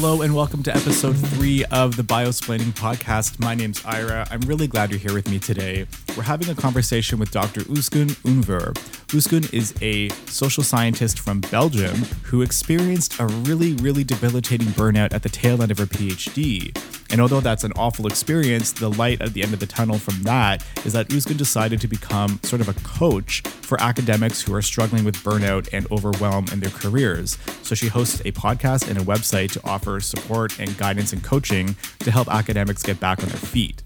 Hello and welcome to episode 3 of the Biosplaining Podcast. My name's Ira. I'm really glad you're here with me today. We're having a conversation with Dr. Özgün Ünver. Özgün is a social scientist from Belgium who experienced a really debilitating burnout at the tail end of her PhD. And although that's an awful experience, the light at the end of the tunnel from that is that Özgün decided to become sort of a coach for academics who are struggling with burnout and overwhelm in their careers. So she hosts a podcast and a website to offer support and guidance and coaching to help academics get back on their feet.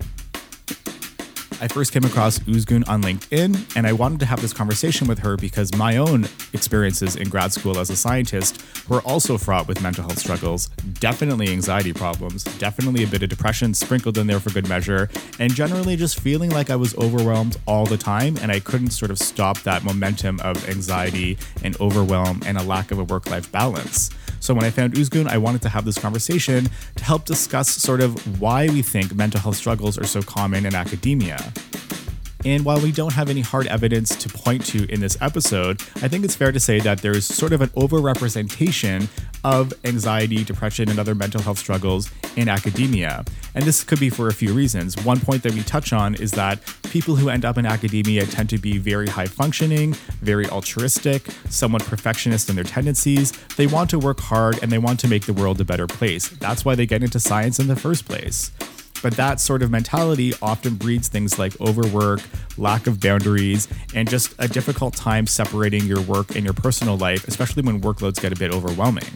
I first came across Özgün on LinkedIn, and I wanted to have this conversation with her because my own experiences in grad school as a scientist were also fraught with mental health struggles, definitely anxiety problems, definitely a bit of depression sprinkled in there for good measure, and generally just feeling like I was overwhelmed all the time, and I couldn't sort of stop that momentum of anxiety and overwhelm and a lack of a work-life balance. So when I found Özgün, I wanted to have this conversation to help discuss sort of why we think mental health struggles are so common in academia. And while we don't have any hard evidence to point to in this episode, I think it's fair to say that there is sort of an overrepresentation of anxiety, depression, and other mental health struggles in academia. And this could be for a few reasons. One point that we touch on is that people who end up in academia tend to be very high functioning, very altruistic, somewhat perfectionist in their tendencies. They want to work hard and they want to make the world a better place. That's why they get into science in the first place. But that sort of mentality often breeds things like overwork, lack of boundaries, and just a difficult time separating your work and your personal life, especially when workloads get a bit overwhelming.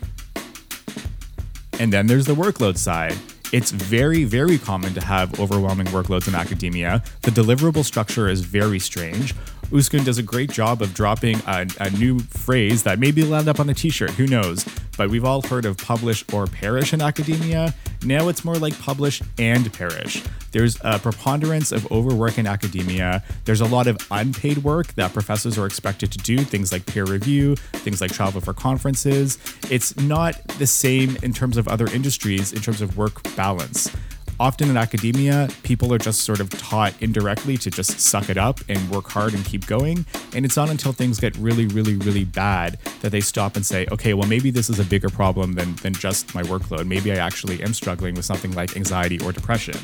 And then there's the workload side. It's very common to have overwhelming workloads in academia. The deliverable structure is very strange. Özgün does a great job of dropping a new phrase that maybe will end up on a t-shirt, who knows? But we've all heard of publish or perish in academia. Now it's more like publish and perish. There's a preponderance of overwork in academia. There's a lot of unpaid work that professors are expected to do, things like peer review, things like travel for conferences. It's not the same in terms of other industries, in terms of work balance. Often in academia, people are just sort of taught indirectly to just suck it up and work hard and keep going. And it's not until things get really bad that they stop and say, okay, well, maybe this is a bigger problem than just my workload. Maybe I actually am struggling with something like anxiety or depression.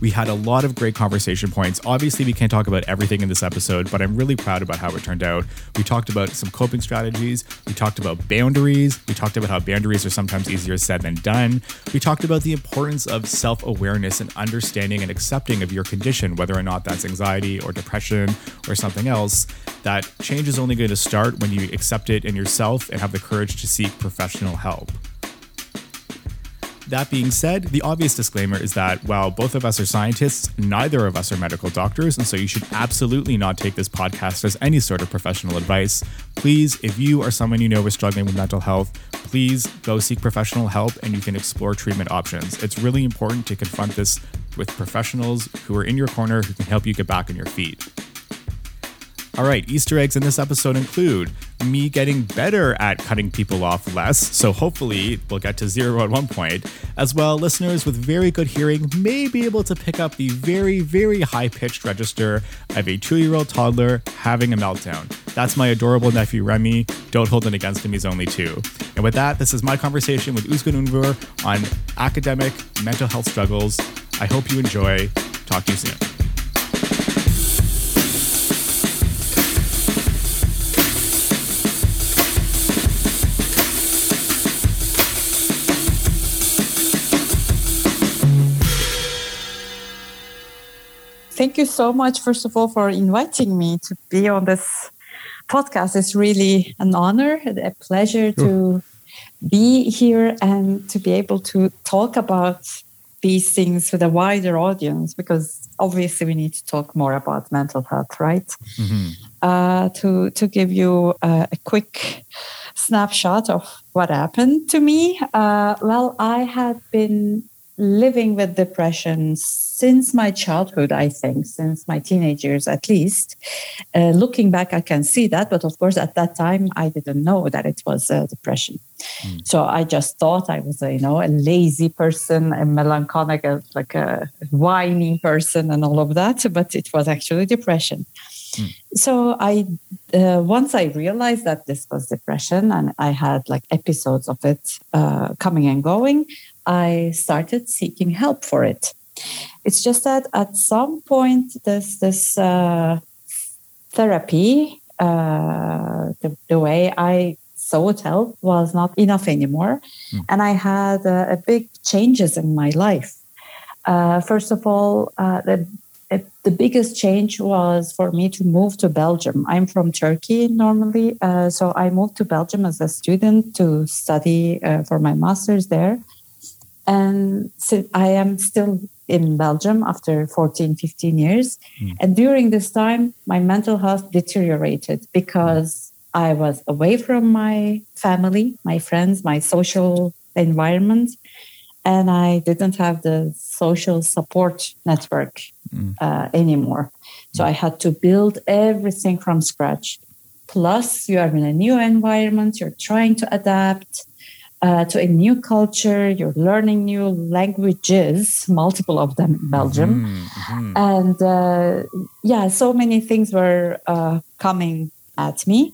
We had a lot of great conversation points. Obviously, we can't talk about everything in this episode, but I'm really proud about how it turned out. We talked about some coping strategies. We talked about boundaries. We talked about how boundaries are sometimes easier said than done. We talked about the importance of self-awareness and understanding and accepting of your condition, whether or not that's anxiety or depression or something else. That change is only going to start when you accept it in yourself and have the courage to seek professional help. That being said, the obvious disclaimer is that while both of us are scientists, neither of us are medical doctors, and so you should absolutely not take this podcast as any sort of professional advice. Please, if you or someone you know is struggling with mental health, please go seek professional help and you can explore treatment options. It's really important to confront this with professionals who are in your corner who can help you get back on your feet. All right, Easter eggs in this episode include me getting better at cutting people off less, so hopefully we'll get to zero at one point, as well listeners with very good hearing may be able to pick up the very high-pitched register of a 2-year-old toddler having a meltdown. That's my adorable nephew Remy. Don't hold it against him, he's only 2. And with that, this is my conversation with Özgün Ünver on academic mental health struggles. I hope you enjoy. Talk to you soon. Thank you so much, first of all, for inviting me to be on this podcast. It's really an honor, a pleasure to be here and to be able to talk about these things with a wider audience, because obviously we need to talk more about mental health, right? Mm-hmm. To give you a quick snapshot of what happened to me. Well, I had been living with depression since my childhood, I think, since my teenage years at least. Looking back, I can see that. But of course, at that time, I didn't know that it was depression. Mm. So I just thought I was, a lazy person, a melancholic, like a whiny person and all of that. But it was actually depression. So I, once I realized that this was depression and I had like episodes of it coming and going, I started seeking help for it. It's just that at some point, this therapy, the way I saw it help was not enough anymore. And I had a big changes in my life. First of all, the biggest change was for me to move to Belgium. I'm from Turkey normally, so I moved to Belgium as a student to study for my master's there. And so I am still in Belgium after 14, 15 years. And during this time, my mental health deteriorated because I was away from my family, my friends, my social environment. And I didn't have the social support network anymore. So I had to build everything from scratch. Plus, you are in a new environment. You're trying to adapt to a new culture, you're learning new languages, multiple of them in Belgium. And so many things were coming at me.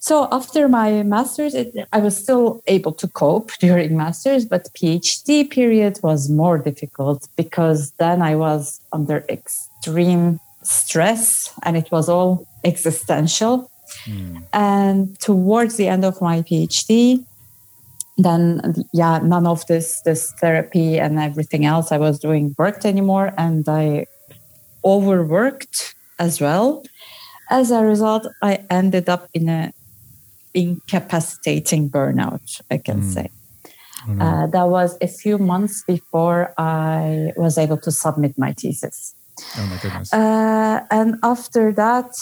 So after my master's, I was still able to cope during master's, but PhD period was more difficult because then I was under extreme stress and it was all existential. And towards the end of my PhD, then, none of this therapy and everything else I was doing worked anymore. And I overworked as well. As a result, I ended up in an incapacitating burnout, I can say. That was a few months before I was able to submit my thesis. Oh, my goodness. And after that,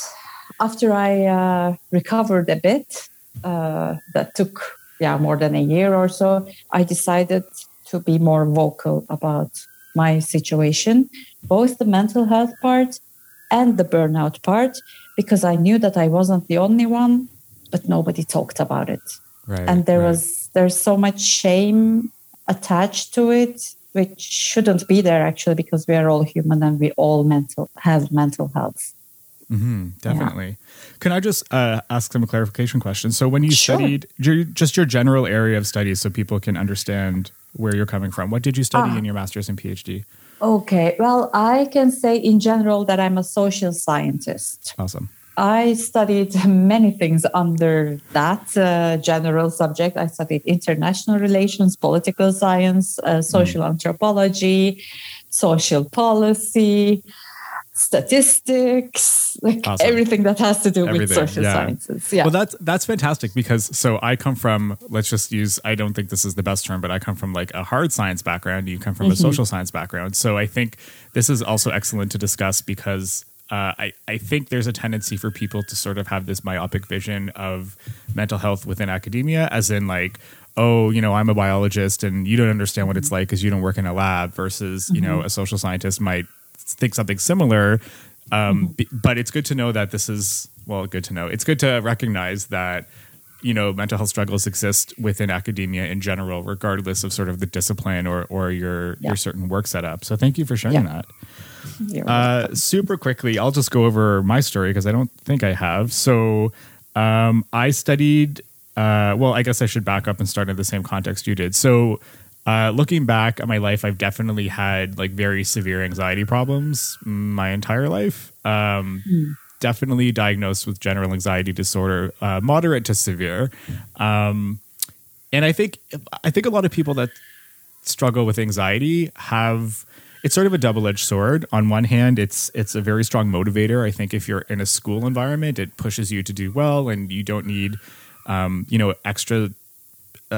after I recovered a bit, that took more than a year or so, I decided to be more vocal about my situation, both the mental health part and the burnout part, because I knew that I wasn't the only one, but nobody talked about it. Right, and there's so much shame attached to it, which shouldn't be there actually, because we are all human and we all have mental health. Definitely. Yeah. Can I just ask some clarification questions? So when you studied, just your general area of study so people can understand where you're coming from, what did you study in your master's and PhD? Okay. Well, I can say in general that I'm a social scientist. Awesome. I studied many things under that general subject. I studied international relations, political science, social anthropology, social policy, statistics, like everything that has to do with social sciences. Yeah. Well, that's fantastic because so I come from, let's just use, I don't think this is the best term, but I come from like a hard science background. You come from a social science background. So I think this is also excellent to discuss because I think there's a tendency for people to sort of have this myopic vision of mental health within academia as in like, oh, you know, I'm a biologist and you don't understand what it's like because you don't work in a lab versus, you know, a social scientist might think something similar. But it's good to know that this is, well, good to know. It's good to recognize that, you know, mental health struggles exist within academia in general, regardless of sort of the discipline or your certain work setup. So thank you for sharing that. Super quickly, I'll just go over my story because I don't think I have. So I studied, well, I guess I should back up and start in the same context you did. So looking back at my life, I've definitely had like very severe anxiety problems my entire life. Definitely diagnosed with general anxiety disorder, moderate to severe. And I think a lot of people that struggle with anxiety have, it's sort of a double-edged sword. On one hand, it's a very strong motivator. I think if you're in a school environment, it pushes you to do well and you don't need, extra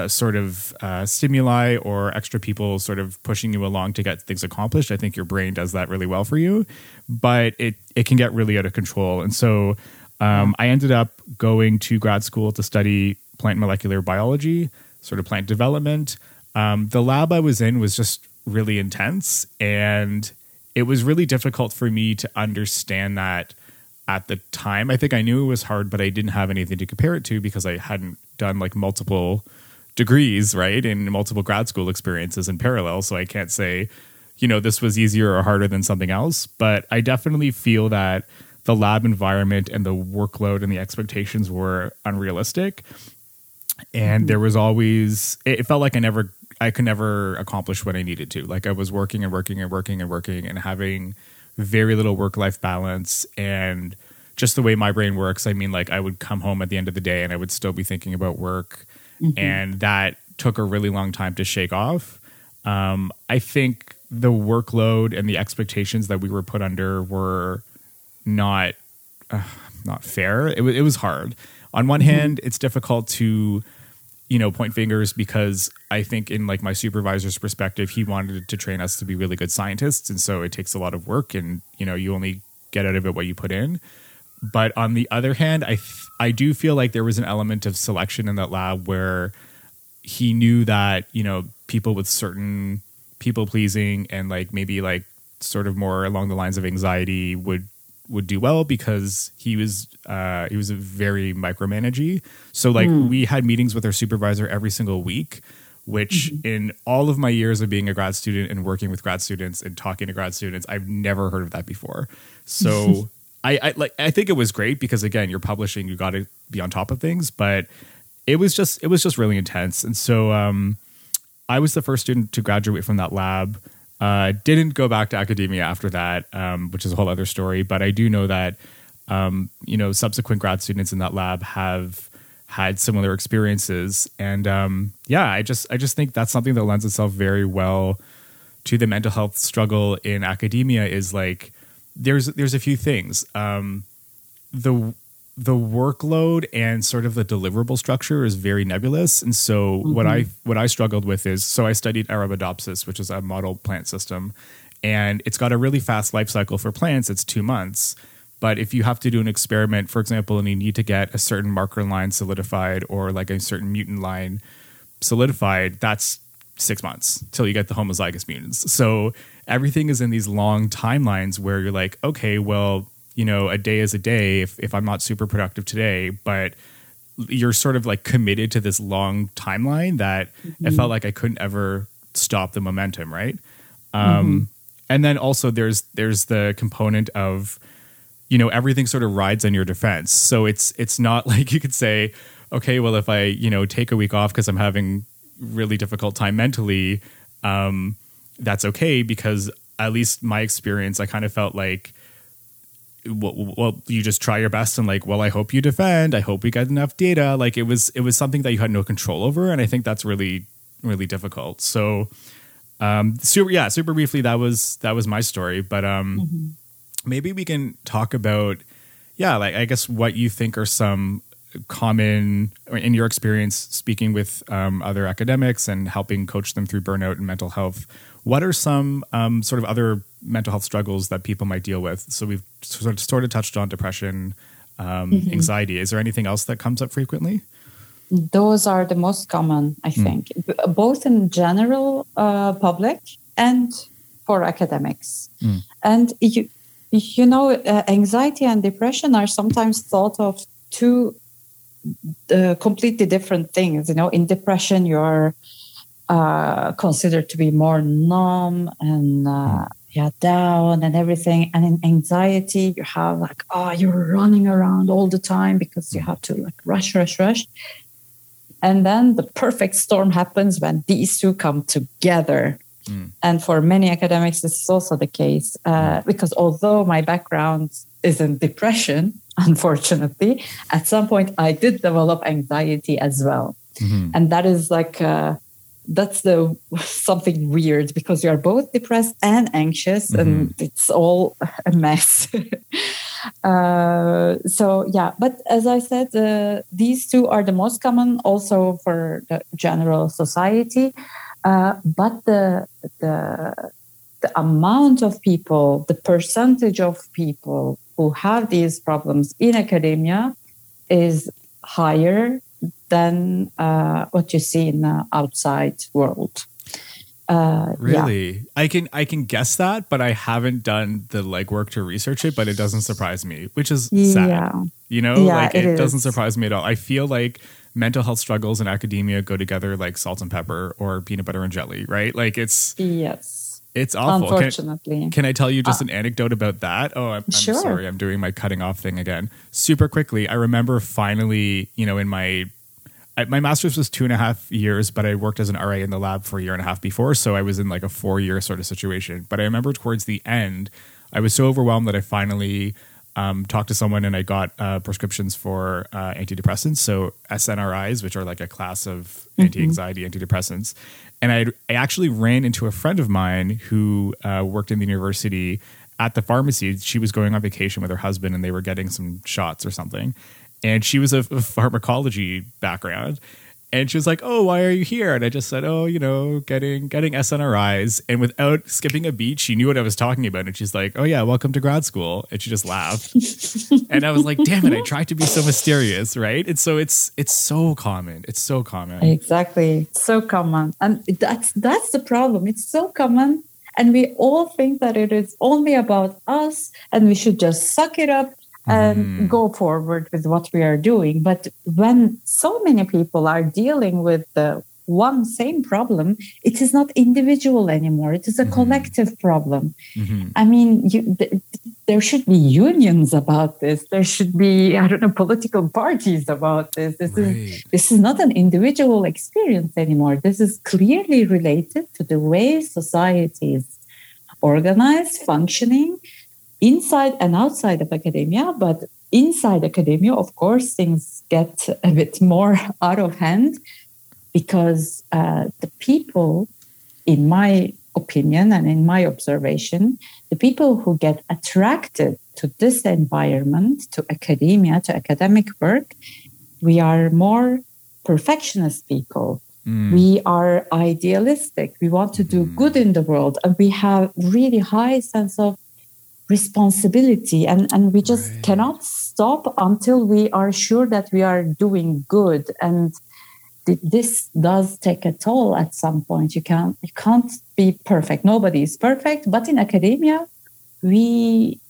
sort of stimuli or extra people sort of pushing you along to get things accomplished. I think your brain does that really well for you, but it can get really out of control. And so I ended up going to grad school to study plant molecular biology, sort of plant development. The lab I was in was just really intense and it was really difficult for me to understand that at the time. I think I knew it was hard, but I didn't have anything to compare it to because I hadn't done like multiple degrees, right? And multiple grad school experiences in parallel. So I can't say, you know, this was easier or harder than something else, but I definitely feel that the lab environment and the workload and the expectations were unrealistic. And there was always, it felt like I could never accomplish what I needed to. Like I was working and having very little work-life balance. And just the way my brain works, I mean, like I would come home at the end of the day and I would still be thinking about work. Mm-hmm. And that took a really long time to shake off. I think the workload and the expectations that we were put under were not fair. It was hard. On one hand, it's difficult to, point fingers because I think in like my supervisor's perspective, he wanted to train us to be really good scientists. And so it takes a lot of work and, you only get out of it what you put in. But on the other hand, I do feel like there was an element of selection in that lab where he knew that, people with certain people pleasing and like maybe like sort of more along the lines of anxiety would do well because he was a very micromanagey. So like we had meetings with our supervisor every single week, which in all of my years of being a grad student and working with grad students and talking to grad students, I've never heard of that before. So I think it was great because again, you're publishing, you got to be on top of things, but it was just really intense. And so, I was the first student to graduate from that lab. Didn't go back to academia after that, which is a whole other story. But I do know that, subsequent grad students in that lab have had similar experiences. And I just think that's something that lends itself very well to the mental health struggle in academia is like, there's a few things. The workload and sort of the deliverable structure is very nebulous. And so what I struggled with is, so I studied Arabidopsis, which is a model plant system, and it's got a really fast life cycle for plants. It's 2 months. But if you have to do an experiment, for example, and you need to get a certain marker line solidified or like a certain mutant line solidified, that's 6 months till you get the homozygous mutants. So everything is in these long timelines where you're like, okay, well, a day is a day if I'm not super productive today, but you're sort of like committed to this long timeline that it felt like I couldn't ever stop the momentum. Right. And then also there's the component of, everything sort of rides on your defense. So it's not like you could say, okay, well, if I, take a week off cause I'm having really difficult time mentally, that's okay. Because at least my experience, I kind of felt like, well, you just try your best and like, well, I hope you defend. I hope we got enough data. Like it was something that you had no control over. And I think that's really, really difficult. So, super briefly, that was my story, but, maybe we can talk about, I guess what you think are some common in your experience speaking with, other academics and helping coach them through burnout and mental health. What are some sort of other mental health struggles that people might deal with? So we've sort of touched on depression, anxiety. Is there anything else that comes up frequently? Those are the most common, I think, both in general public and for academics. And, anxiety and depression are sometimes thought of two completely different things. In depression, you're considered to be more numb and down and everything, and in anxiety you have like you're running around all the time because you have to like rush, and then the perfect storm happens when these two come together. And for many academics this is also the case, because although my background is in depression, unfortunately at some point I did develop anxiety as well. And that is like that's something weird because you are both depressed and anxious, and it's all a mess. But as I said, these two are the most common also for the general society. But the amount of people, the percentage of people who have these problems in academia is higher than what you see in the outside world. Really? Yeah. I can guess that, but I haven't done the legwork to research it, but it doesn't surprise me, which is sad. It doesn't surprise me at all. I feel like mental health struggles and academia go together like salt and pepper or peanut butter and jelly, right? Like it's It's awful. Unfortunately. Can I tell you just an anecdote about that? Oh, I'm sure. Sorry. I'm doing my cutting off thing again. Super quickly. I remember finally, you know, in my master's was 2.5 years, but I worked as an RA in the lab for 1.5 years before. So I was in like a 4-year sort of situation. But I remember towards the end, I was so overwhelmed that I finally talked to someone and I got prescriptions for antidepressants. So SNRIs, which are like a class of anti-anxiety antidepressants. And I actually ran into a friend of mine who worked in the university at the pharmacy. She was going on vacation with her husband and they were getting some shots or something. And she was of a pharmacology background. And she was like, oh, why are you here? And I just said, oh, you know, getting SNRIs. And without skipping a beat, she knew what I was talking about. And she's like, oh, yeah, welcome to grad school. And she just laughed. And I was like, damn it, I tried to be so mysterious, right? And so it's so common. It's so common. Exactly. So common. And that's the problem. It's so common. And we all think that it is only about us and we should just suck it up and go forward with what we are doing. But when so many people are dealing with the one same problem, it is not individual anymore. It is a collective problem. Mm-hmm. I mean, there should be unions about this. There should be, I don't know, political parties about this. This is not an individual experience anymore. This is clearly related to the way society is organized, functioning, inside and outside of academia, but inside academia, of course, things get a bit more out of hand because the people, in my opinion and in my observation, the people who get attracted to this environment, to academia, to academic work, we are more perfectionist people. We are idealistic. We want to do good in the world, and we have really high sense of responsibility, and we just cannot stop until we are sure that we are doing good. And this does take a toll at some point. You can't be perfect. Nobody is perfect. But in academia, we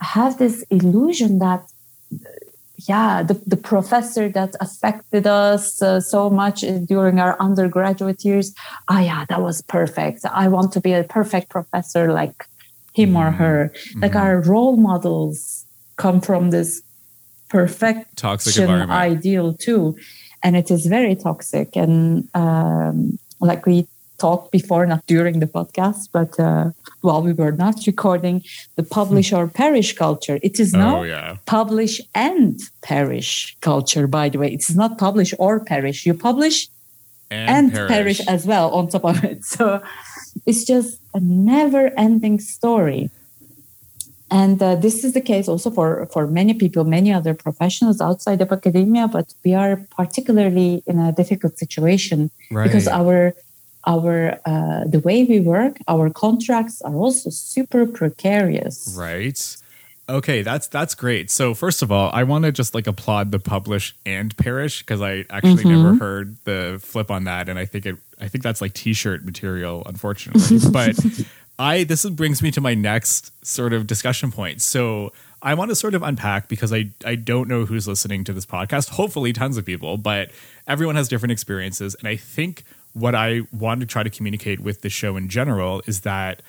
have this illusion that the professor that affected us so much during our undergraduate years, that was perfect. I want to be a perfect professor like him or her. Like our role models come from this perfect toxic environment ideal too, and it is very toxic. And like we talked before, not during the podcast, but while we were not recording, the publish or perish culture. It is now publish and perish culture. By the way, it's not publish or perish. You publish and perish as well on top of it. So it's just a never-ending story. And this is the case also for many people, many other professionals outside of academia, but we are particularly in a difficult situation because our the way we work, our contracts are also super precarious. Right. Okay, that's great. So first of all, I want to just like applaud the publish and perish because I actually never heard the flip on that, and I think that's like t-shirt material, unfortunately. But this brings me to my next sort of discussion point. So I want to sort of unpack, because I don't know who's listening to this podcast. Hopefully, tons of people, but everyone has different experiences, and I think what I want to try to communicate with the show in general is that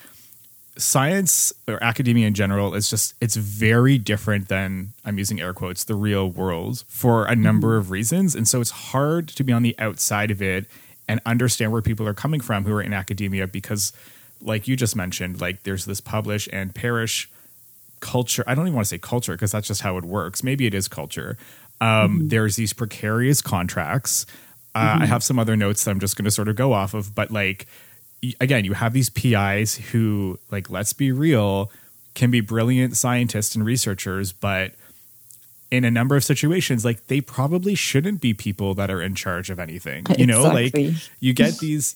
science or academia in general is just, it's very different than, I'm using air quotes, the real world for a number of reasons. And so it's hard to be on the outside of it and understand where people are coming from who are in academia, because like you just mentioned, like there's this publish and perish culture. I don't even want to say culture because that's just how it works. Maybe it is culture. There's these precarious contracts. I have some other notes that I'm just going to sort of go off of, but like, again, you have these PIs who, like, let's be real, can be brilliant scientists and researchers, but in a number of situations, like, they probably shouldn't be people that are in charge of anything. You know, like you get these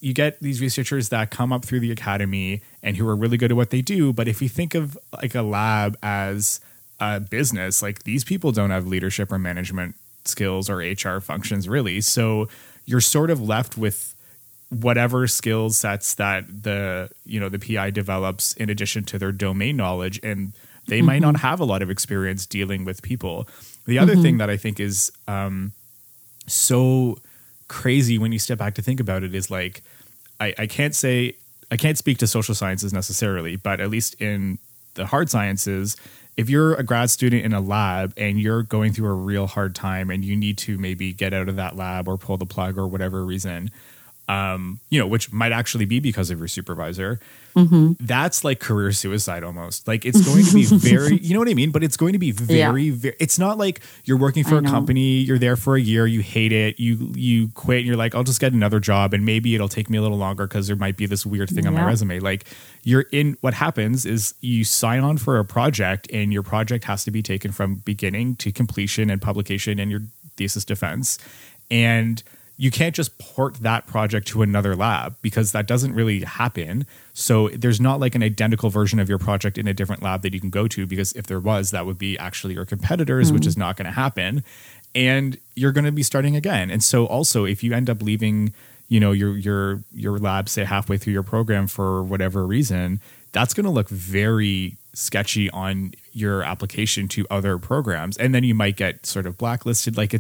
researchers that come up through the academy and who are really good at what they do. But if you think of like a lab as a business, like these people don't have leadership or management skills or HR functions really. So you're sort of left with whatever skill sets that the PI develops in addition to their domain knowledge, and they might not have a lot of experience dealing with people. The other thing that I think is so crazy when you step back to think about it is like, I can't say I can't speak to social sciences necessarily, but at least in the hard sciences, if you're a grad student in a lab and you're going through a real hard time and you need to maybe get out of that lab or pull the plug or whatever reason, you know, which might actually be because of your supervisor, mm-hmm. that's like career suicide almost. Like it's going to be very, you know what I mean? But it's going to be very, yeah. very, it's not like you're working for a company, you're there for a year, you hate it, you quit and you're like, I'll just get another job and maybe it'll take me a little longer because there might be this weird thing on my resume. Like you're in, what happens is you sign on for a project and your project has to be taken from beginning to completion and publication and your thesis defense. And you can't just port that project to another lab because that doesn't really happen. So there's not like an identical version of your project in a different lab that you can go to, because if there was, that would be actually your competitors, which is not going to happen. And you're going to be starting again. And so also if you end up leaving, you know, your lab, say halfway through your program for whatever reason, that's going to look very sketchy on your application to other programs. And then you might get sort of blacklisted. Like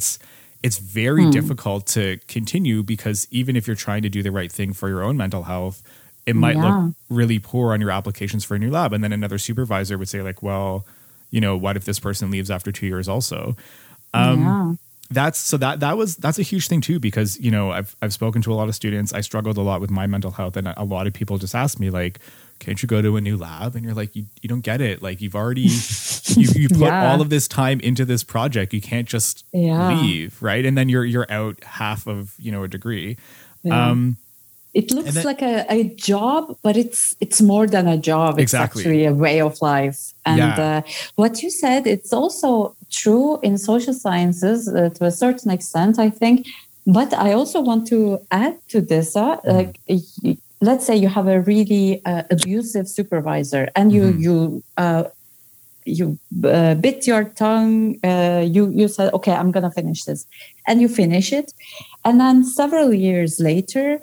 it's very difficult to continue, because even if you're trying to do the right thing for your own mental health, it might look really poor on your applications for a new lab. And then another supervisor would say like, well, you know, what if this person leaves after 2 years also? That's a huge thing too, because, you know, I've spoken to a lot of students. I struggled a lot with my mental health, and a lot of people just ask me like, can't you go to a new lab? And you're like, you don't get it. Like you've already, you put all of this time into this project. You can't just leave. Right. And then you're out half of, you know, a degree. Yeah. It looks like a job, but it's more than a job. Exactly. It's actually a way of life. And what you said, it's also true in social sciences to a certain extent, I think. But I also want to add to this, let's say you have a really abusive supervisor, and you bit your tongue. You said, okay, I'm going to finish this, and you finish it. And then several years later,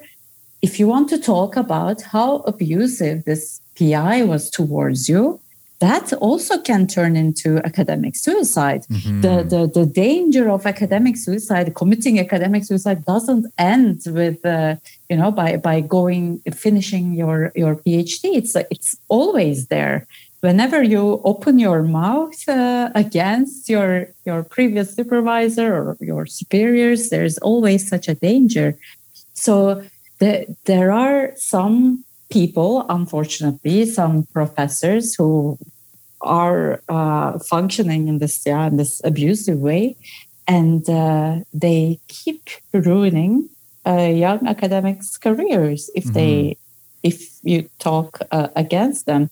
if you want to talk about how abusive this PI was towards you, that also can turn into academic suicide. Mm-hmm. The danger of academic suicide, committing academic suicide, doesn't end with by finishing your PhD. It's always there. Whenever you open your mouth against your previous supervisor or your superiors, there's always such a danger. So there are some people, unfortunately, some professors who are functioning in this abusive way, and they keep ruining young academics' careers if you talk against them.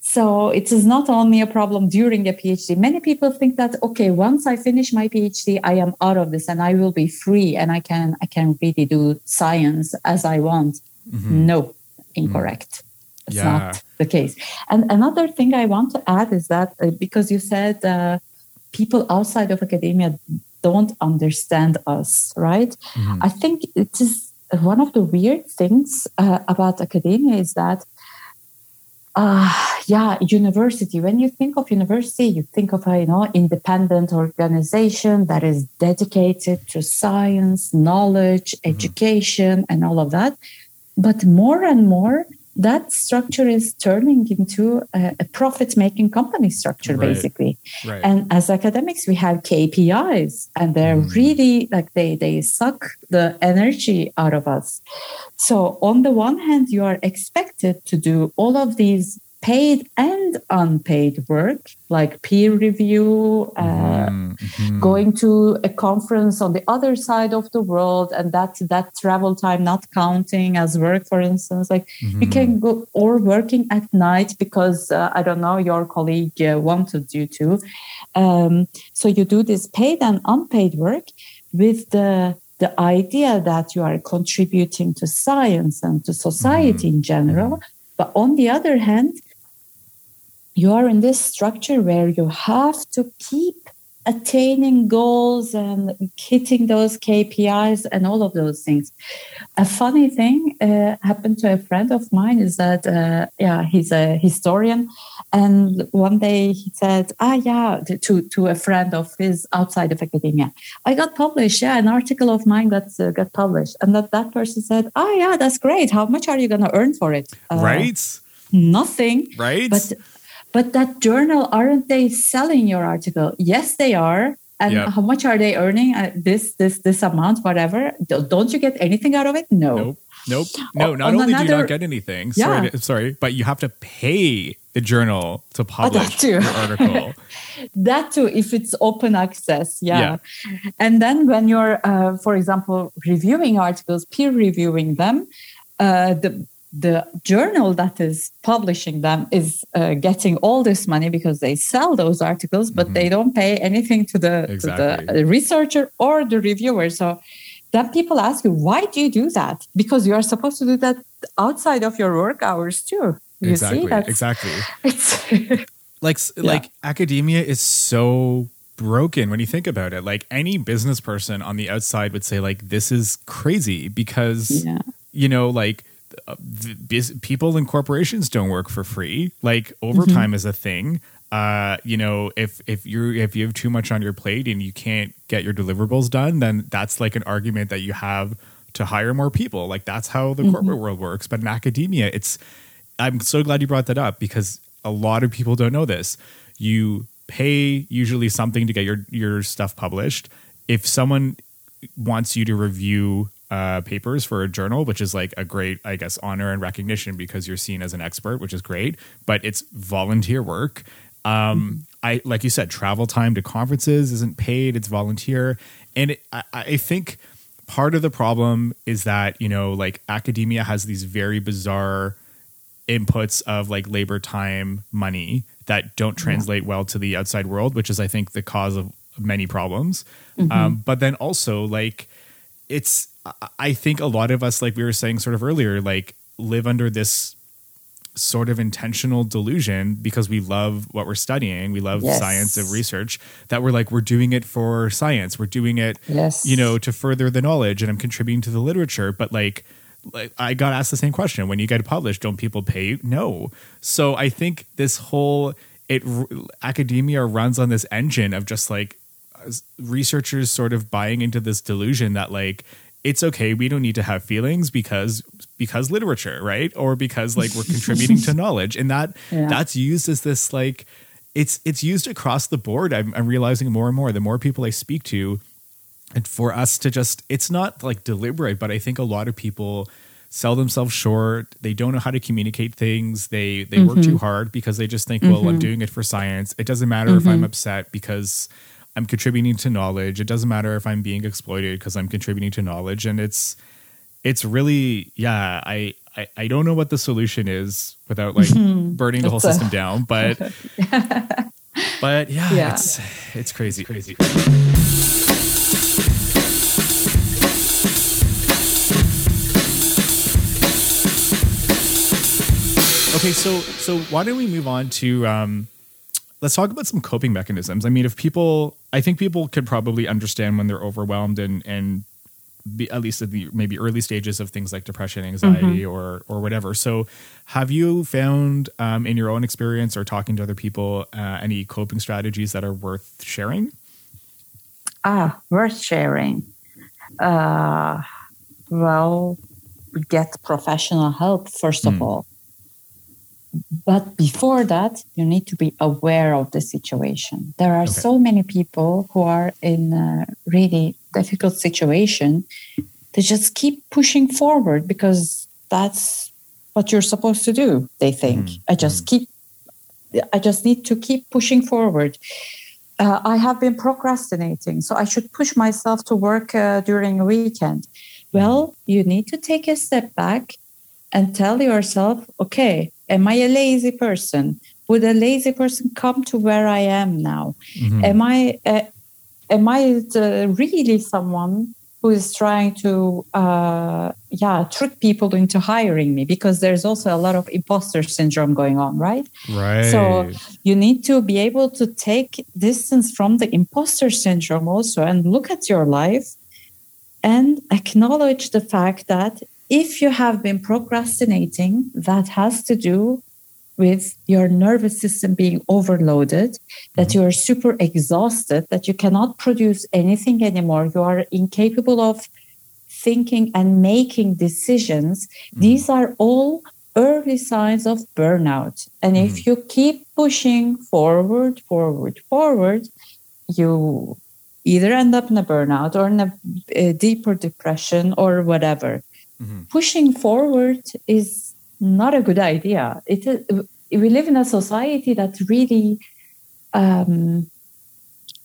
So it is not only a problem during a PhD. Many people think that, okay, once I finish my PhD, I am out of this and I will be free and I can really do science as I want. Mm-hmm. No. Incorrect. It's not the case. And another thing I want to add is that because you said people outside of academia don't understand us, right? Mm-hmm. I think it is one of the weird things about academia is that, university, when you think of university, you think of independent organization that is dedicated to science, knowledge, education, and all of that. But more and more, that structure is turning into a profit-making company structure, basically. Right. And as academics, we have KPIs, and they're really like they suck the energy out of us. So on the one hand, you are expected to do all of these paid and unpaid work, like peer review, going to a conference on the other side of the world, and that travel time not counting as work, for instance. Like you can go, or working at night because your colleague wanted you to. So you do this paid and unpaid work with the idea that you are contributing to science and to society in general. But on the other hand, you are in this structure where you have to keep attaining goals and hitting those KPIs and all of those things. A funny thing happened to a friend of mine is that he's a historian, And one day he said, to a friend of his outside of academia, I got published, an article of mine got published. And that person said, that's great. How much are you going to earn for it? Right. Nothing. Right. But that journal, aren't they selling your article? Yes, they are. And how much are they earning? This amount, whatever. Don't you get anything out of it? No. Nope. No, not only do you not get anything, but you have to pay the journal to publish your article. That too, if it's open access. Yeah. And then when you're, for example, reviewing articles, peer reviewing them, the journal that is publishing them is getting all this money because they sell those articles, but they don't pay anything to the researcher or the reviewer. So then people ask you, why do you do that? Because you are supposed to do that outside of your work hours too. Exactly. It's academia is so broken when you think about it. Like any business person on the outside would say, like, this is crazy because, people and corporations don't work for free. Like overtime is a thing. If you have too much on your plate and you can't get your deliverables done, then that's like an argument that you have to hire more people. Like that's how the corporate world works. But in academia, I'm so glad you brought that up because a lot of people don't know this. You pay usually something to get your stuff published. If someone wants you to review papers for a journal, which is like a great, I guess, honor and recognition because you're seen as an expert, which is great, but it's volunteer work. I, like you said, travel time to conferences isn't paid, it's volunteer. And I think part of the problem is that, like academia has these very bizarre inputs of like labor, time, money that don't translate well to the outside world, which is, I think, the cause of many problems. But then also like it's, I think a lot of us, like we were saying sort of earlier, like live under this sort of intentional delusion because we love what we're studying. We love science and research that we're like, we're doing it for science. We're doing it, to further the knowledge and I'm contributing to the literature. But like I got asked the same question. When you get published, don't people pay you? No. So I think this whole academia runs on this engine of just like researchers sort of buying into this delusion that like, it's okay, we don't need to have feelings because literature, right? Or because like we're contributing to knowledge. And that's used as this like it's used across the board. I'm realizing more and more, the more people I speak to, and for us to just, it's not like deliberate, but I think a lot of people sell themselves short. They don't know how to communicate things. They work too hard because they just think, well, I'm doing it for science. It doesn't matter if I'm upset because I'm contributing to knowledge. It doesn't matter if I'm being exploited because I'm contributing to knowledge. And it's really, I don't know what the solution is without like burning the whole system down, but it's crazy. Okay. So why don't we move on to, let's talk about some coping mechanisms. I mean, I think people could probably understand when they're overwhelmed and be, at least at the maybe early stages of things like depression, anxiety, or whatever. So have you found in your own experience or talking to other people, any coping strategies that are worth sharing? Worth sharing. Well, get professional help, first of all. But before that, you need to be aware of the situation. There are so many people who are in a really difficult situation. They just keep pushing forward because that's what you're supposed to do, they think. I just need to keep pushing forward. I have been procrastinating, so I should push myself to work during a weekend. Well, you need to take a step back and tell yourself, okay, am I a lazy person? Would a lazy person come to where I am now? Am I really someone who is trying to trick people into hiring me? Because there's also a lot of imposter syndrome going on, right? Right. So you need to be able to take distance from the imposter syndrome also and look at your life and acknowledge the fact that if you have been procrastinating, that has to do with your nervous system being overloaded, that you are super exhausted, that you cannot produce anything anymore. You are incapable of thinking and making decisions. These are all early signs of burnout. And if you keep pushing forward, you either end up in a burnout or in a deeper depression or whatever. Pushing forward is not a good idea. We live in a society that really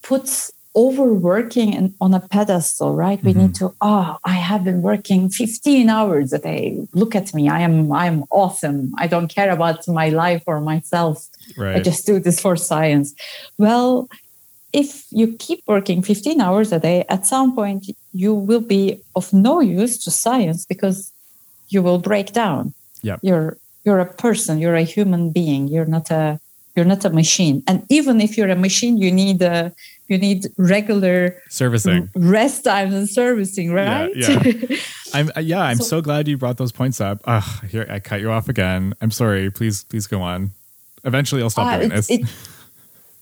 puts overworking on a pedestal, right? We need to, I have been working 15 hours a day. Look at me. I'm awesome. I don't care about my life or myself. Right. I just do this for science. Well, if you keep working 15 hours a day, at some point you will be of no use to science because you will break down. Yep. You're a person, you're a human being, you're not a machine. And even if you're a machine, you need regular servicing, rest times and servicing, right? Yeah. I'm so glad you brought those points up. Here I cut you off again. I'm sorry. Please go on. Eventually I'll stop doing this.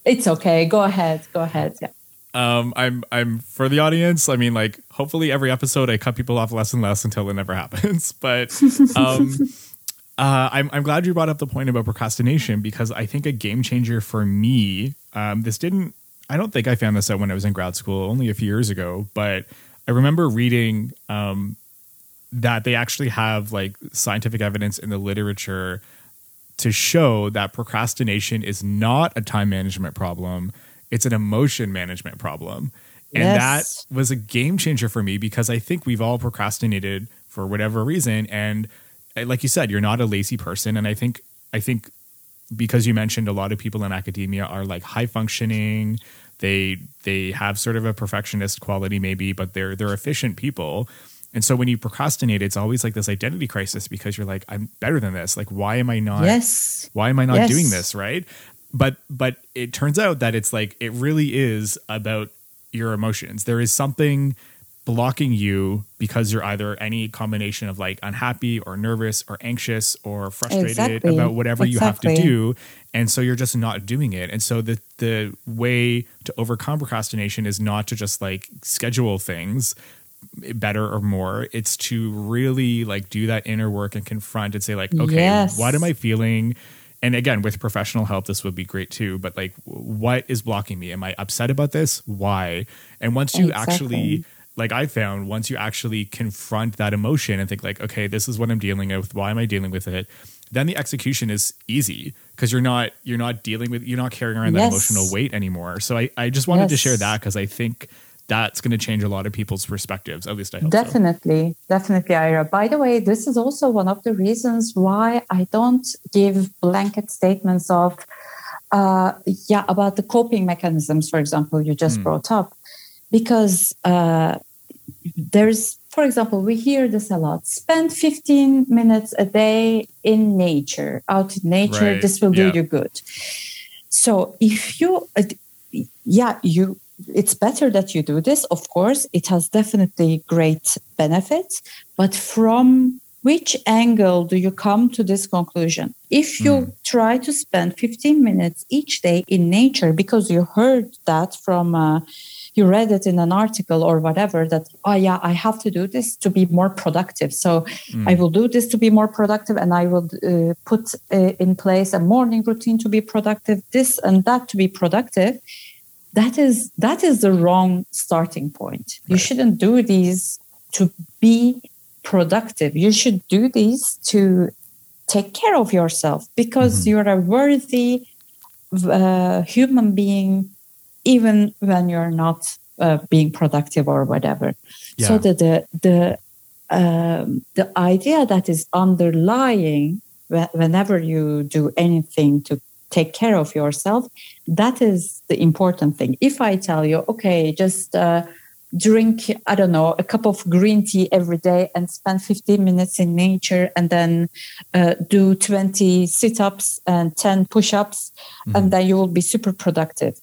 It's okay. Go ahead. Yeah. I'm for the audience. I mean, like, hopefully every episode I cut people off less and less until it never happens. But I'm glad you brought up the point about procrastination, because I think a game changer for me, I don't think I found this out when I was in grad school, only a few years ago, but I remember reading that they actually have like scientific evidence in the literature to show that procrastination is not a time management problem. It's an emotion management problem. And that was a game changer for me, because I think we've all procrastinated for whatever reason. And like you said, you're not a lazy person. And I think because you mentioned a lot of people in academia are like high functioning, they have sort of a perfectionist quality maybe, but they're efficient people. And so when you procrastinate, it's always like this identity crisis, because you're like, I'm better than this. Like, why am I not doing this? Right. But it turns out that it's like, it really is about your emotions. There is something blocking you because you're either any combination of like unhappy or nervous or anxious or frustrated about whatever you have to do. And so you're just not doing it. And so the way to overcome procrastination is not to just like schedule things better or more. It's to really like do that inner work and confront and say like, okay, what am I feeling? And again, with professional help, this would be great too. But like, what is blocking me? Am I upset about this? Why? And once you actually, like I found, once you actually confront that emotion and think like, okay, this is what I'm dealing with. Why am I dealing with it? Then the execution is easy, because you're not dealing with, you're not carrying around that emotional weight anymore. So I just wanted to share that, because I think that's going to change a lot of people's perspectives. At least I hope. Definitely, Ira. By the way, this is also one of the reasons why I don't give blanket statements of, about the coping mechanisms, for example, you just brought up. Because for example, we hear this a lot. Spend 15 minutes a day in nature, out in nature. Right. This will do you good. So if you, it's better that you do this. Of course, it has definitely great benefits. But from which angle do you come to this conclusion? If you try to spend 15 minutes each day in nature, because you heard that from... you read it in an article or whatever that, I have to do this to be more productive. So I will do this to be more productive, and I will put in place a morning routine to be productive, this and that to be productive. That is the wrong starting point. Right. You shouldn't do these to be productive. You should do these to take care of yourself, because you're a worthy human being, even when you're not being productive or whatever. Yeah. So the idea that is underlying whenever you do anything to take care of yourself, that is the important thing. If I tell you, okay, just drink, I don't know, a cup of green tea every day and spend 15 minutes in nature, and then do 20 sit-ups and 10 push-ups, and then you will be super productive.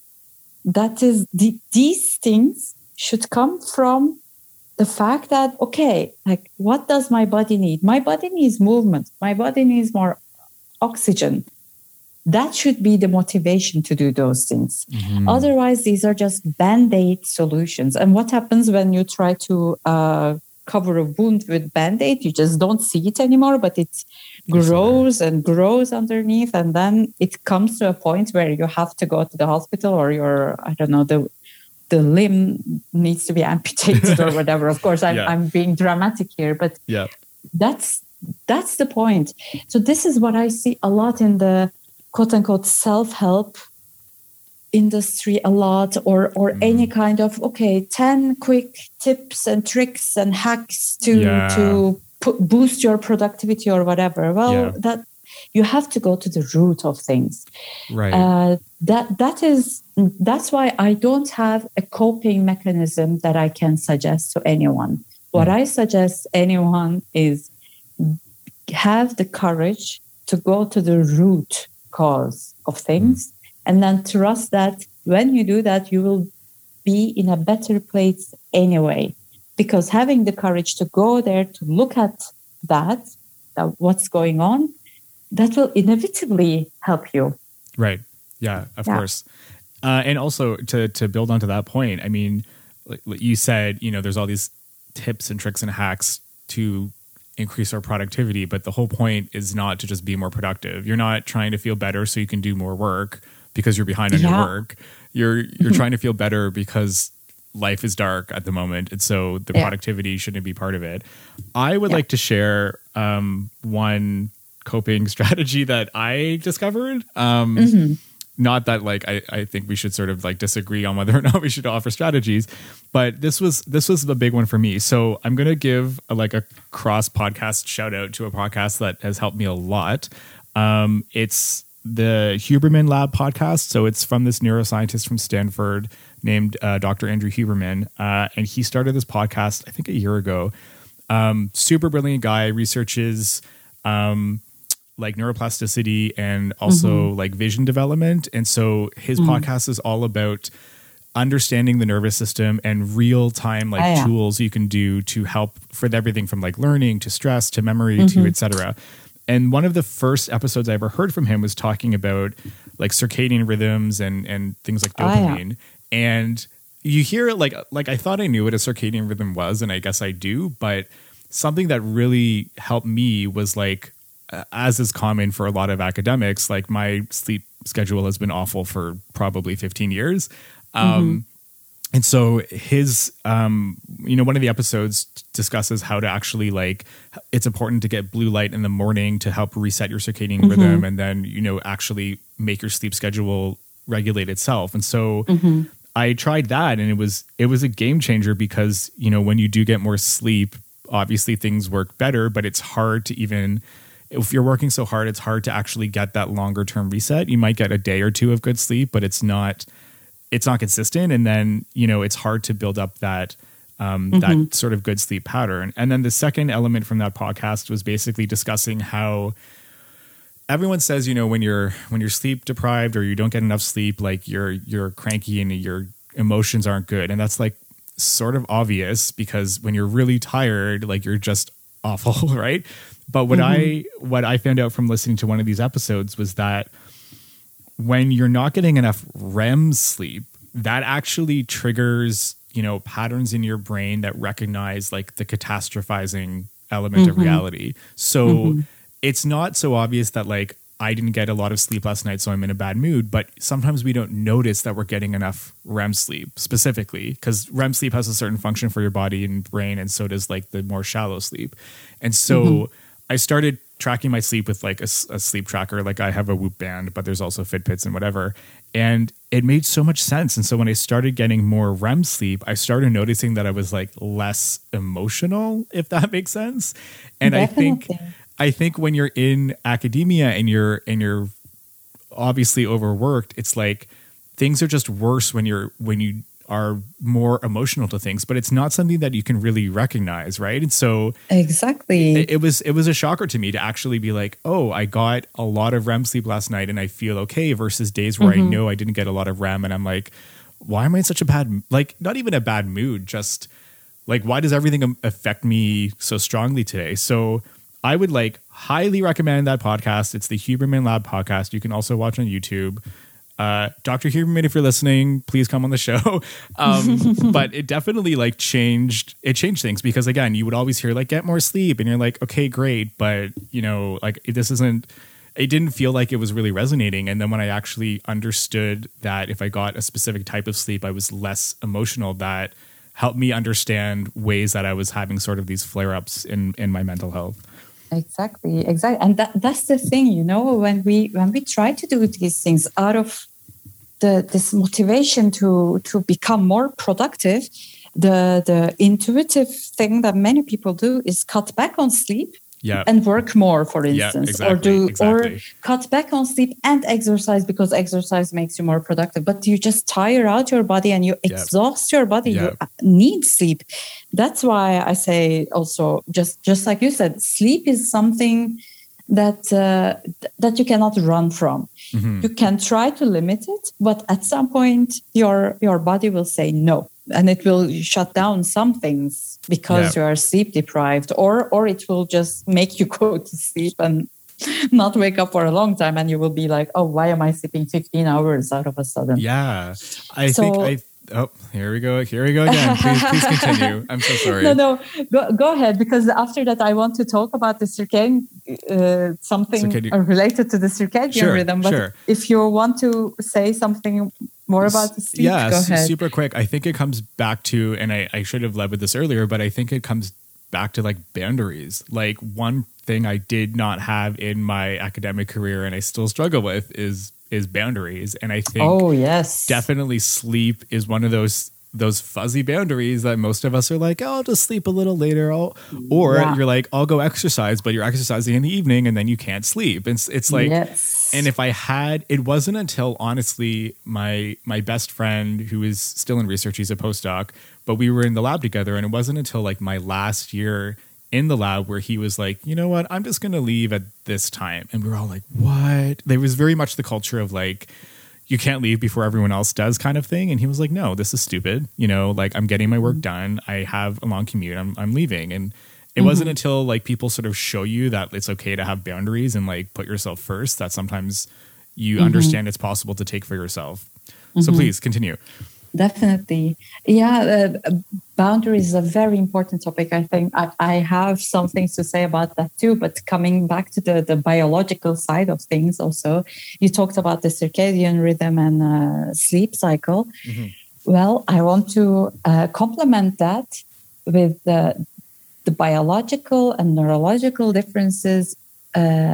That is, these things should come from the fact that, okay, like, what does my body need? My body needs movement. My body needs more oxygen. That should be the motivation to do those things. Mm-hmm. Otherwise, these are just Band-Aid solutions. And what happens when you try to cover a wound with Band-Aid? You just don't see it anymore, but it grows and grows underneath. And then it comes to a point where you have to go to the hospital or your, I don't know, the limb needs to be amputated or whatever. Of course, I'm being dramatic here, but that's the point. So this is what I see a lot in the quote unquote self-help industry a lot, or any kind of, 10 quick tips and tricks and hacks to boost your productivity or whatever. Well, that you have to go to the root of things. Right. That's why I don't have a coping mechanism that I can suggest to anyone. What I suggest anyone is have the courage to go to the root cause of things, and then trust that when you do that, you will be in a better place anyway. Because having the courage to go there, to look at that what's going on, that will inevitably help you. Right. Yeah, of course. And also to build onto that point, I mean, like you said, there's all these tips and tricks and hacks to increase our productivity, but the whole point is not to just be more productive. You're not trying to feel better so you can do more work because you're behind on your work. You're trying to feel better because life is dark at the moment, and so the productivity shouldn't be part of it. I would like to share one coping strategy that I discovered. Not that I think we should sort of disagree on whether or not we should offer strategies, but this was the big one for me. So I'm going to give a cross podcast shout out to a podcast that has helped me a lot. It's the Huberman Lab podcast. So it's from this neuroscientist from Stanford named Dr. Andrew Huberman. And he started this podcast, I think, a year ago. Super brilliant guy, researches neuroplasticity and also vision development. And so his podcast is all about understanding the nervous system and real time tools you can do to help with everything from learning to stress to memory to et cetera. And one of the first episodes I ever heard from him was talking about circadian rhythms and things like dopamine. And you hear it I thought I knew what a circadian rhythm was, and I guess I do, but something that really helped me was as is common for a lot of academics, my sleep schedule has been awful for probably 15 years. And so his, one of the episodes discusses how to actually it's important to get blue light in the morning to help reset your circadian rhythm, and then, actually make your sleep schedule regulate itself. And so I tried that, and it was a game changer because, when you do get more sleep, obviously things work better, but it's hard to even... If you're working so hard, it's hard to actually get that longer term reset. You might get a day or two of good sleep, but it's not consistent. And then, it's hard to build up that, that sort of good sleep pattern. And then the second element from that podcast was basically discussing how everyone says, when you're sleep deprived or you don't get enough sleep, you're cranky and your emotions aren't good. And that's sort of obvious because when you're really tired, you're just awful, right? But what I found out from listening to one of these episodes was that when you're not getting enough REM sleep, that actually triggers, patterns in your brain that recognize the catastrophizing element of reality. So it's not so obvious that I didn't get a lot of sleep last night, so I'm in a bad mood. But sometimes we don't notice that we're getting enough REM sleep specifically, because REM sleep has a certain function for your body and brain, and so does the more shallow sleep. And so I started tracking my sleep with a sleep tracker. I have a Whoop band, but there's also Fitbits and whatever. And it made so much sense. And so when I started getting more REM sleep, I started noticing that I was less emotional, if that makes sense. And I think when you're in academia and you're obviously overworked, it's things are just worse when you are more emotional to things, but it's not something that you can really recognize, right? And so exactly, it was a shocker to me to actually be oh, I got a lot of REM sleep last night and I feel okay, versus days where I know I didn't get a lot of REM and I'm why am I in such a bad, not even a bad mood, just why does everything affect me so strongly today? So I would Highly recommend that podcast. It's the Huberman Lab podcast. You can also watch on YouTube. Dr. Huberman, if you're listening, please come on the show. But it definitely like changed things, because again, you would always hear like, get more sleep, and you're like, okay, great. But you know, like it didn't feel like it was really resonating. And then when I actually understood that if I got a specific type of sleep, I was less emotional, that helped me understand ways that I was having sort of these flare-ups in my mental health. Exactly. And that's the thing, you know, when we try to do these things out of this motivation to become more productive, the intuitive thing that many people do is cut back on sleep and work more, for instance, or cut back on sleep and exercise, because exercise makes you more productive, but you just tire out your body and you exhaust your body. You need sleep. That's why I say also, just like you said, sleep is something that you cannot run from. Mm-hmm. You can try to limit it, but at some point your body will say no. And it will shut down some things because you are sleep deprived, or it will just make you go to sleep and not wake up for a long time, and you will be like, oh, why am I sleeping 15 hours out of a sudden? Yeah. Here we go again. Please continue. I'm so sorry. No. Go ahead, because after that, I want to talk about the circadian, related to the circadian rhythm. But if you want to say something more about the sleep, go ahead. Super quick. I think it comes back to, and I should have led with this earlier, but I think it comes back to like boundaries. Like one thing I did not have in my academic career, and I still struggle with, is boundaries. And I think definitely sleep is one of those fuzzy boundaries that most of us are like, oh, I'll just sleep a little later. You're like, I'll go exercise, but you're exercising in the evening and then you can't sleep. And it's like, and if I had, it wasn't until honestly my best friend, who is still in research, he's a postdoc, but we were in the lab together, and it wasn't until like my last year in the lab where he was like, you know what, I'm just going to leave at this time. And we were all like, what? There was very much the culture of like, you can't leave before everyone else does kind of thing. And he was like, no, this is stupid. You know, like I'm getting my work done. I have a long commute. I'm leaving. And it wasn't until like people sort of show you that it's okay to have boundaries and like put yourself first, that sometimes you understand it's possible to take for yourself. Mm-hmm. So please continue. Definitely. Yeah. Boundaries is a very important topic. I think I have some things to say about that too, but coming back to the biological side of things also, you talked about the circadian rhythm and sleep cycle. Mm-hmm. Well, I want to complement that with the biological and neurological differences and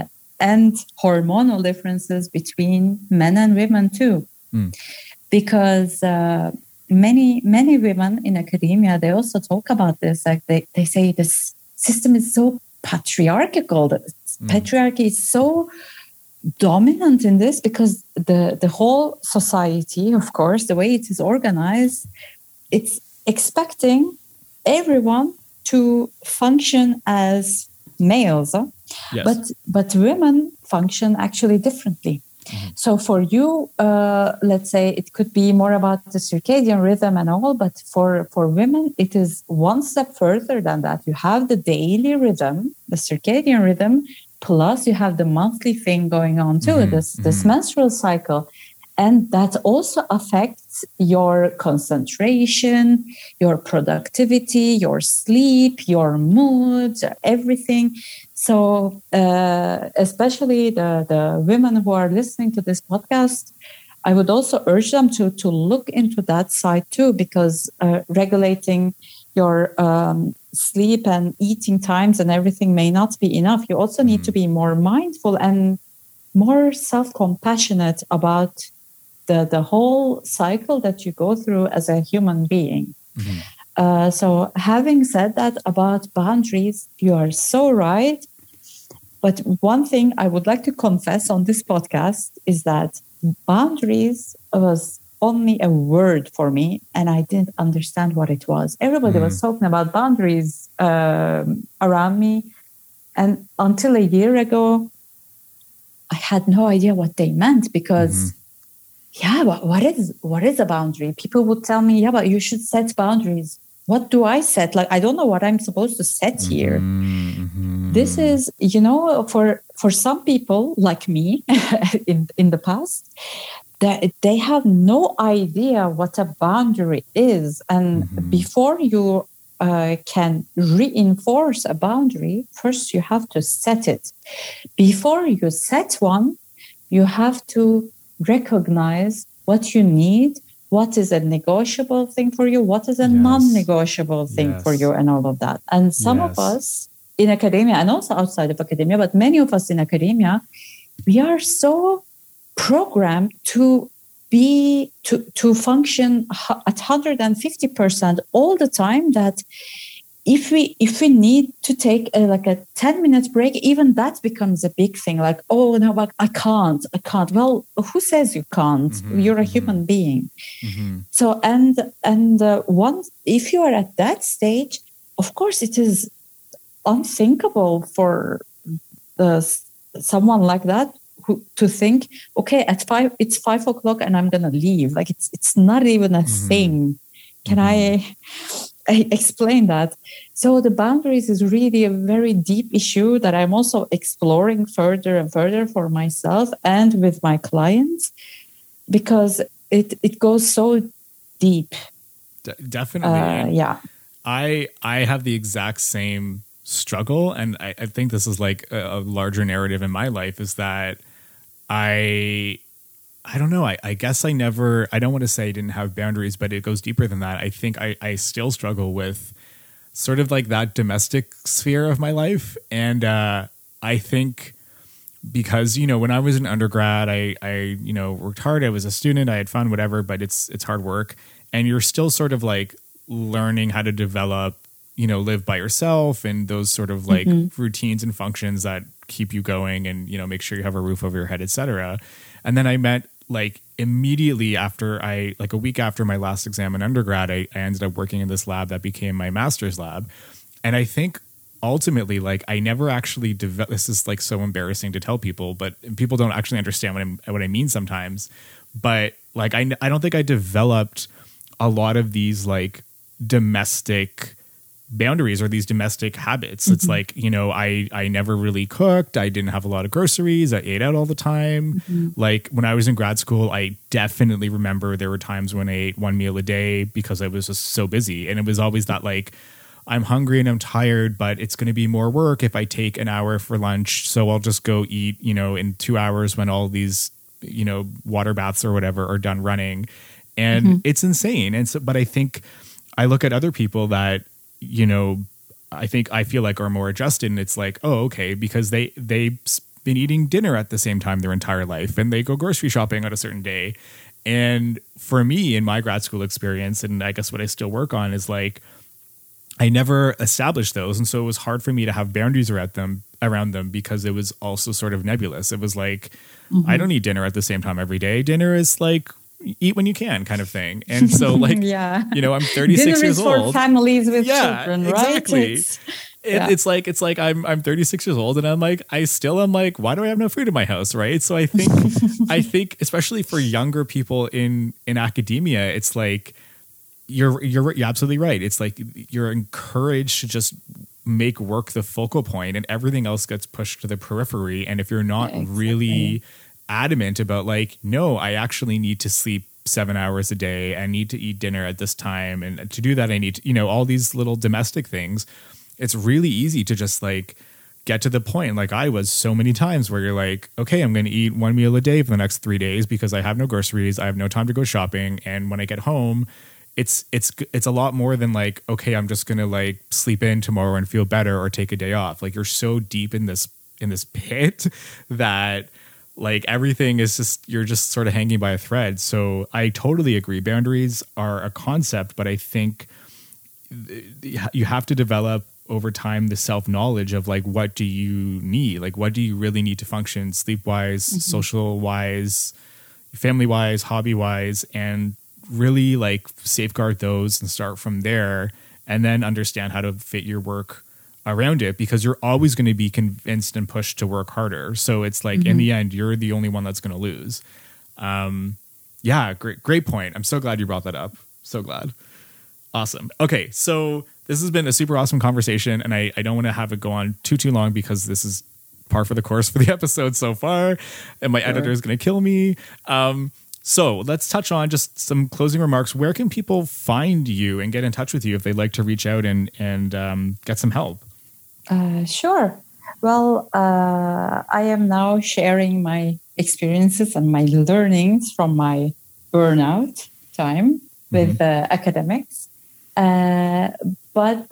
hormonal differences between men and women too. Mm. Because many women in academia, they also talk about this. Like they say this system is so patriarchal. Patriarchy is so dominant in this, because the whole society, of course, the way it is organized, it's expecting everyone to function as males. Yes. But women function actually differently. Mm-hmm. So for you, let's say it could be more about the circadian rhythm and all, but for women, it is one step further than that. You have the daily rhythm, the circadian rhythm, plus you have the monthly thing going on too, this menstrual cycle. And that also affects your concentration, your productivity, your sleep, your mood, everything. So especially the women who are listening to this podcast, I would also urge them to look into that side too, because regulating your sleep and eating times and everything may not be enough. You also need to be more mindful and more self-compassionate about the whole cycle that you go through as a human being. Mm-hmm. So having said that about boundaries, you are so right. But one thing I would like to confess on this podcast is that boundaries was only a word for me, and I didn't understand what it was. Everybody was talking about boundaries around me. And until a year ago, I had no idea what they meant, because... Mm-hmm. Yeah, but what is a boundary? People would tell me, yeah, but you should set boundaries. What do I set? Like, I don't know what I'm supposed to set here. Mm-hmm. This is, you know, for some people like me in the past, that they have no idea what a boundary is. And before you can reinforce a boundary, first you have to set it. Before you set one, you have to recognize what you need, what is a negotiable thing for you, what is a non-negotiable thing for you, and all of that. And some of us in academia, and also outside of academia, but many of us in academia, we are so programmed to be to function at 150% all the time that if we need to take a 10-minute break, even that becomes a big thing. Like, oh no, but I can't. Well, who says you can't? You're a human being. So and once if you are at that stage, of course it is unthinkable for someone like that to think, okay, at 5, it's 5 o'clock and I'm gonna leave. Like it's not even a thing. Can I explain that? So the boundaries is really a very deep issue that I'm also exploring further and further for myself and with my clients, because it goes so deep. Definitely. I have the exact same struggle. And I think this is like a larger narrative in my life, is that I don't know. I guess I don't want to say I didn't have boundaries, but it goes deeper than that. I think I still struggle with sort of like that domestic sphere of my life. And I think because, you know, when I was an undergrad, I worked hard. I was a student. I had fun, whatever, but it's hard work. And you're still sort of like learning how to develop, you know, live by yourself and those sort of like routines and functions that keep you going and, you know, make sure you have a roof over your head, et cetera. And then I met, like, immediately after a week after my last exam in undergrad, I ended up working in this lab that became my master's lab. And I think ultimately, like, I never actually developed, this is like so embarrassing to tell people, but people don't actually understand what I mean sometimes. But like, I don't think I developed a lot of these like domestic boundaries or these domestic habits. It's like, you know, I never really cooked. I didn't have a lot of groceries. I ate out all the time. Like when I was in grad school, I definitely remember there were times when I ate one meal a day because I was just so busy. And it was always that like, I'm hungry and I'm tired, but it's going to be more work if I take an hour for lunch. So I'll just go eat, you know, in 2 hours when all these, you know, water baths or whatever are done running. And it's insane. And so, but I think I look at other people that, you know, I think I feel like are more adjusted, and it's like, oh, okay, because they've been eating dinner at the same time their entire life, and they go grocery shopping on a certain day. And for me, in my grad school experience, and I guess what I still work on is like, I never established those, and so it was hard for me to have boundaries around them because it was also sort of nebulous. It was like, I don't eat dinner at the same time every day. Dinner is like, eat when you can kind of thing. And so like, you know, I'm 36 dinner years is old. For families with children, exactly. Right? It's like I'm 36 years old and I'm like, I still am like, why do I have no food in my house? Right. So I think, especially for younger people in academia, it's like, you're absolutely right. It's like, you're encouraged to just make work the focal point and everything else gets pushed to the periphery. And if you're not really adamant about like, no, I actually need to sleep 7 hours a day. I need to eat dinner at this time. And to do that, I need to, you know, all these little domestic things. It's really easy to just like get to the point, like I was so many times, where you're like, okay, I'm going to eat one meal a day for the next 3 days because I have no groceries. I have no time to go shopping. And when I get home, it's a lot more than like, okay, I'm just going to like sleep in tomorrow and feel better or take a day off. Like you're so deep in this pit that like everything is just, you're just sort of hanging by a thread. So I totally agree. Boundaries are a concept, but I think you have to develop over time the self-knowledge of like, what do you need? Like, what do you really need to function sleep-wise, social-wise, family-wise, hobby-wise, and really like safeguard those and start from there and then understand how to fit your work around it, because you're always going to be convinced and pushed to work harder. So it's like, in the end, you're the only one that's going to lose. Great point. I'm so glad you brought that up. So glad. Awesome. Okay. So This has been a super awesome conversation, and I don't want to have it go on too long because this is par for the course for the episode so far, and my editor is going to kill me. So let's touch on just some closing remarks. Where can people find you and get in touch with you if they'd like to reach out and get some help? Sure. Well, I am now sharing my experiences and my learnings from my burnout time with academics. But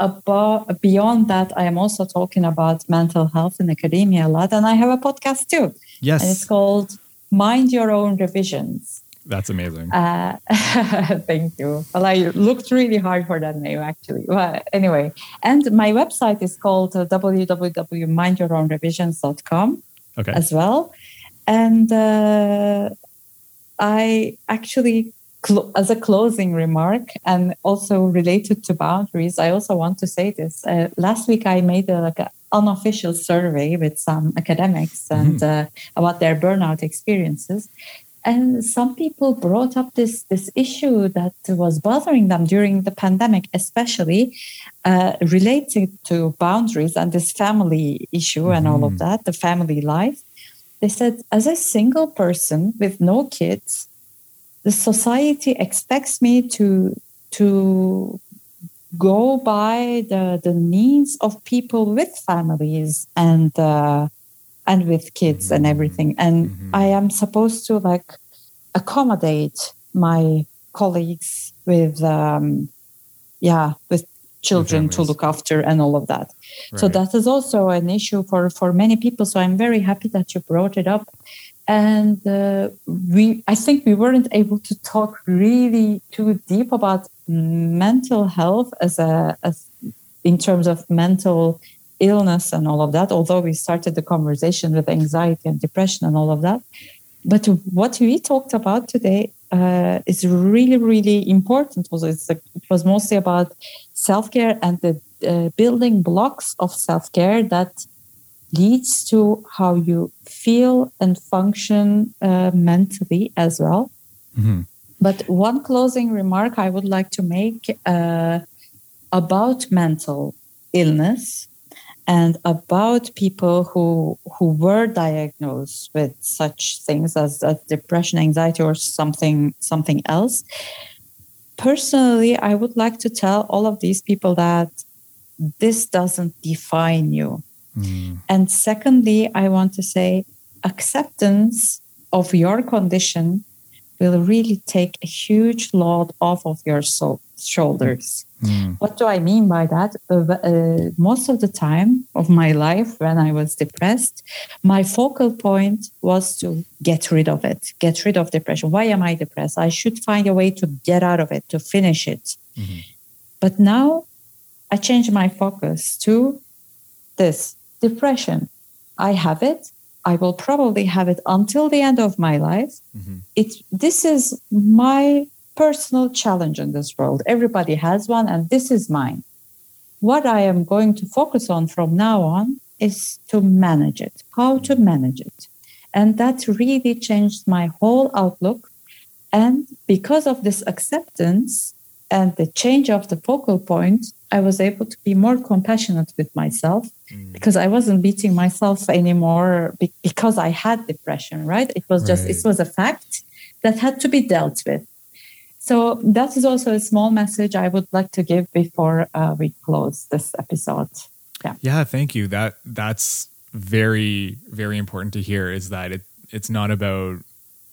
beyond that, I am also talking about mental health in academia a lot. And I have a podcast too. Yes. And it's called Mind Your Own Revisions. That's amazing. Thank you. Well, I looked really hard for that name, actually. Well, anyway, and my website is called www.mindyourownrevisions.com as well. And I actually... as a closing remark and also related to boundaries, I also want to say this. Last week, I made an unofficial survey with some academics and about their burnout experiences. And some people brought up this issue that was bothering them during the pandemic, especially related to boundaries and this family issue and all of that, the family life. They said, as a single person with no kids, the society expects me to go by the needs of people with families and with kids and everything. And I am supposed to like accommodate my colleagues with children to look after and all of that. Right. So that is also an issue for many people. So I'm very happy that you brought it up. And I think we weren't able to talk really too deep about mental health as in terms of mental illness and all of that, although we started the conversation with anxiety and depression and all of that. But what we talked about today is really, really important. It was mostly about self-care and the building blocks of self-care that leads to how you feel and function mentally as well. But one closing remark I would like to make about mental illness and about people who were diagnosed with such things as depression, anxiety, or something else. Personally, I would like to tell all of these people that this doesn't define you. And secondly, I want to say acceptance of your condition will really take a huge load off of your shoulders. What do I mean by that? Most of the time of my life when I was depressed, my focal point was to get rid of it, get rid of depression. Why am I depressed? I should find a way to get out of it, to finish it. But now I changed my focus to this. Depression. I have it. I will probably have it until the end of my life. This is my personal challenge in this world. Everybody has one, and this is mine. What I am going to focus on from now on is to manage it, how to manage it. And that really changed my whole outlook. And because of this acceptance and the change of the focal point, I was able to be more compassionate with myself because I wasn't beating myself anymore because I had depression, right? It was it was a fact that had to be dealt with. So that is also a small message I would like to give before we close this episode. Yeah, thank you. That's very, very important to hear is that it's not about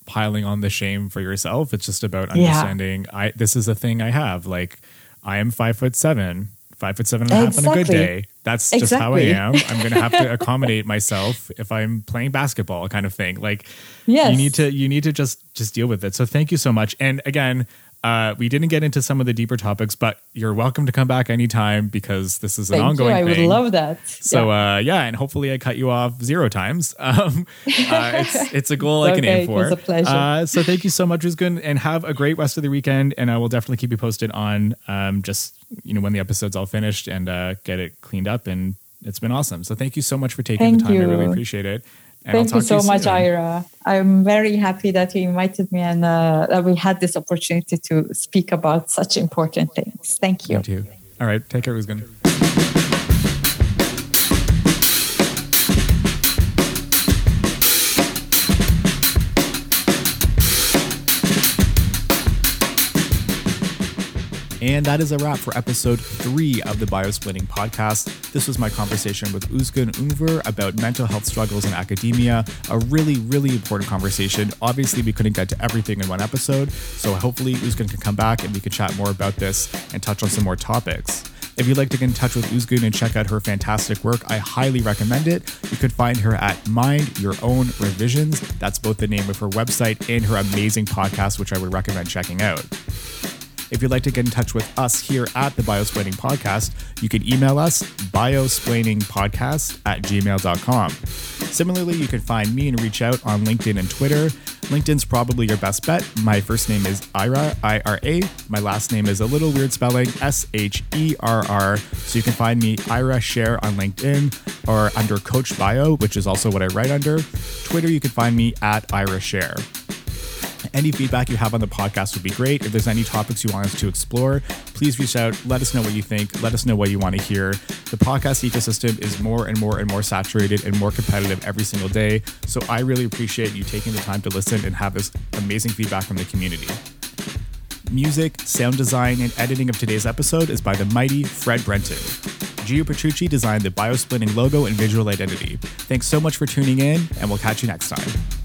piling on the shame for yourself. It's just about understanding this is a thing I have. Like, I am 5'7" and a half on a good day. That's just how I am. I'm going to have to accommodate myself if I'm playing basketball kind of thing. Like you need to just deal with it. So thank you so much. And again, we didn't get into some of the deeper topics, but you're welcome to come back anytime because this is an ongoing thing. I would love that. So and hopefully I cut you off 0 times. It's a goal I can aim for. It was a pleasure. So thank you so much, Özgün, and have a great rest of the weekend. And I will definitely keep you posted on when the episode's all finished and get it cleaned up. And it's been awesome. So thank you so much for taking the time. I really appreciate it. Thank you so much, Ira. I'm very happy that you invited me and that we had this opportunity to speak about such important things. Thank you. All right. Take care, Özgün. And that is a wrap for episode 3 of the Biosplaining Podcast. This was my conversation with Özgün Ünver about mental health struggles in academia. A really, really important conversation. Obviously, we couldn't get to everything in one episode, so hopefully Özgün can come back and we can chat more about this and touch on some more topics. If you'd like to get in touch with Özgün and check out her fantastic work, I highly recommend it. You could find her at Mind Your Own Revisions. That's both the name of her website and her amazing podcast, which I would recommend checking out. If you'd like to get in touch with us here at the Biosplaining Podcast, you can email us biosplainingpodcast@gmail.com. Similarly, you can find me and reach out on LinkedIn and Twitter. LinkedIn's probably your best bet. My first name is Ira, I-R-A. My last name is a little weird spelling, S-H-E-R-R. So you can find me, Ira Share, on LinkedIn or under Coach Bio, which is also what I write under. Twitter, you can find me at Ira Share. Any feedback you have on the podcast would be great. If there's any topics you want us to explore, please reach out. Let us know what you think. Let us know what you want to hear. The podcast ecosystem is more and more and more saturated and more competitive every single day. So I really appreciate you taking the time to listen and have this amazing feedback from the community. Music, sound design, and editing of today's episode is by the mighty Fred Brenton. Gio Petrucci designed the Biosplaining logo and visual identity. Thanks so much for tuning in, and we'll catch you next time.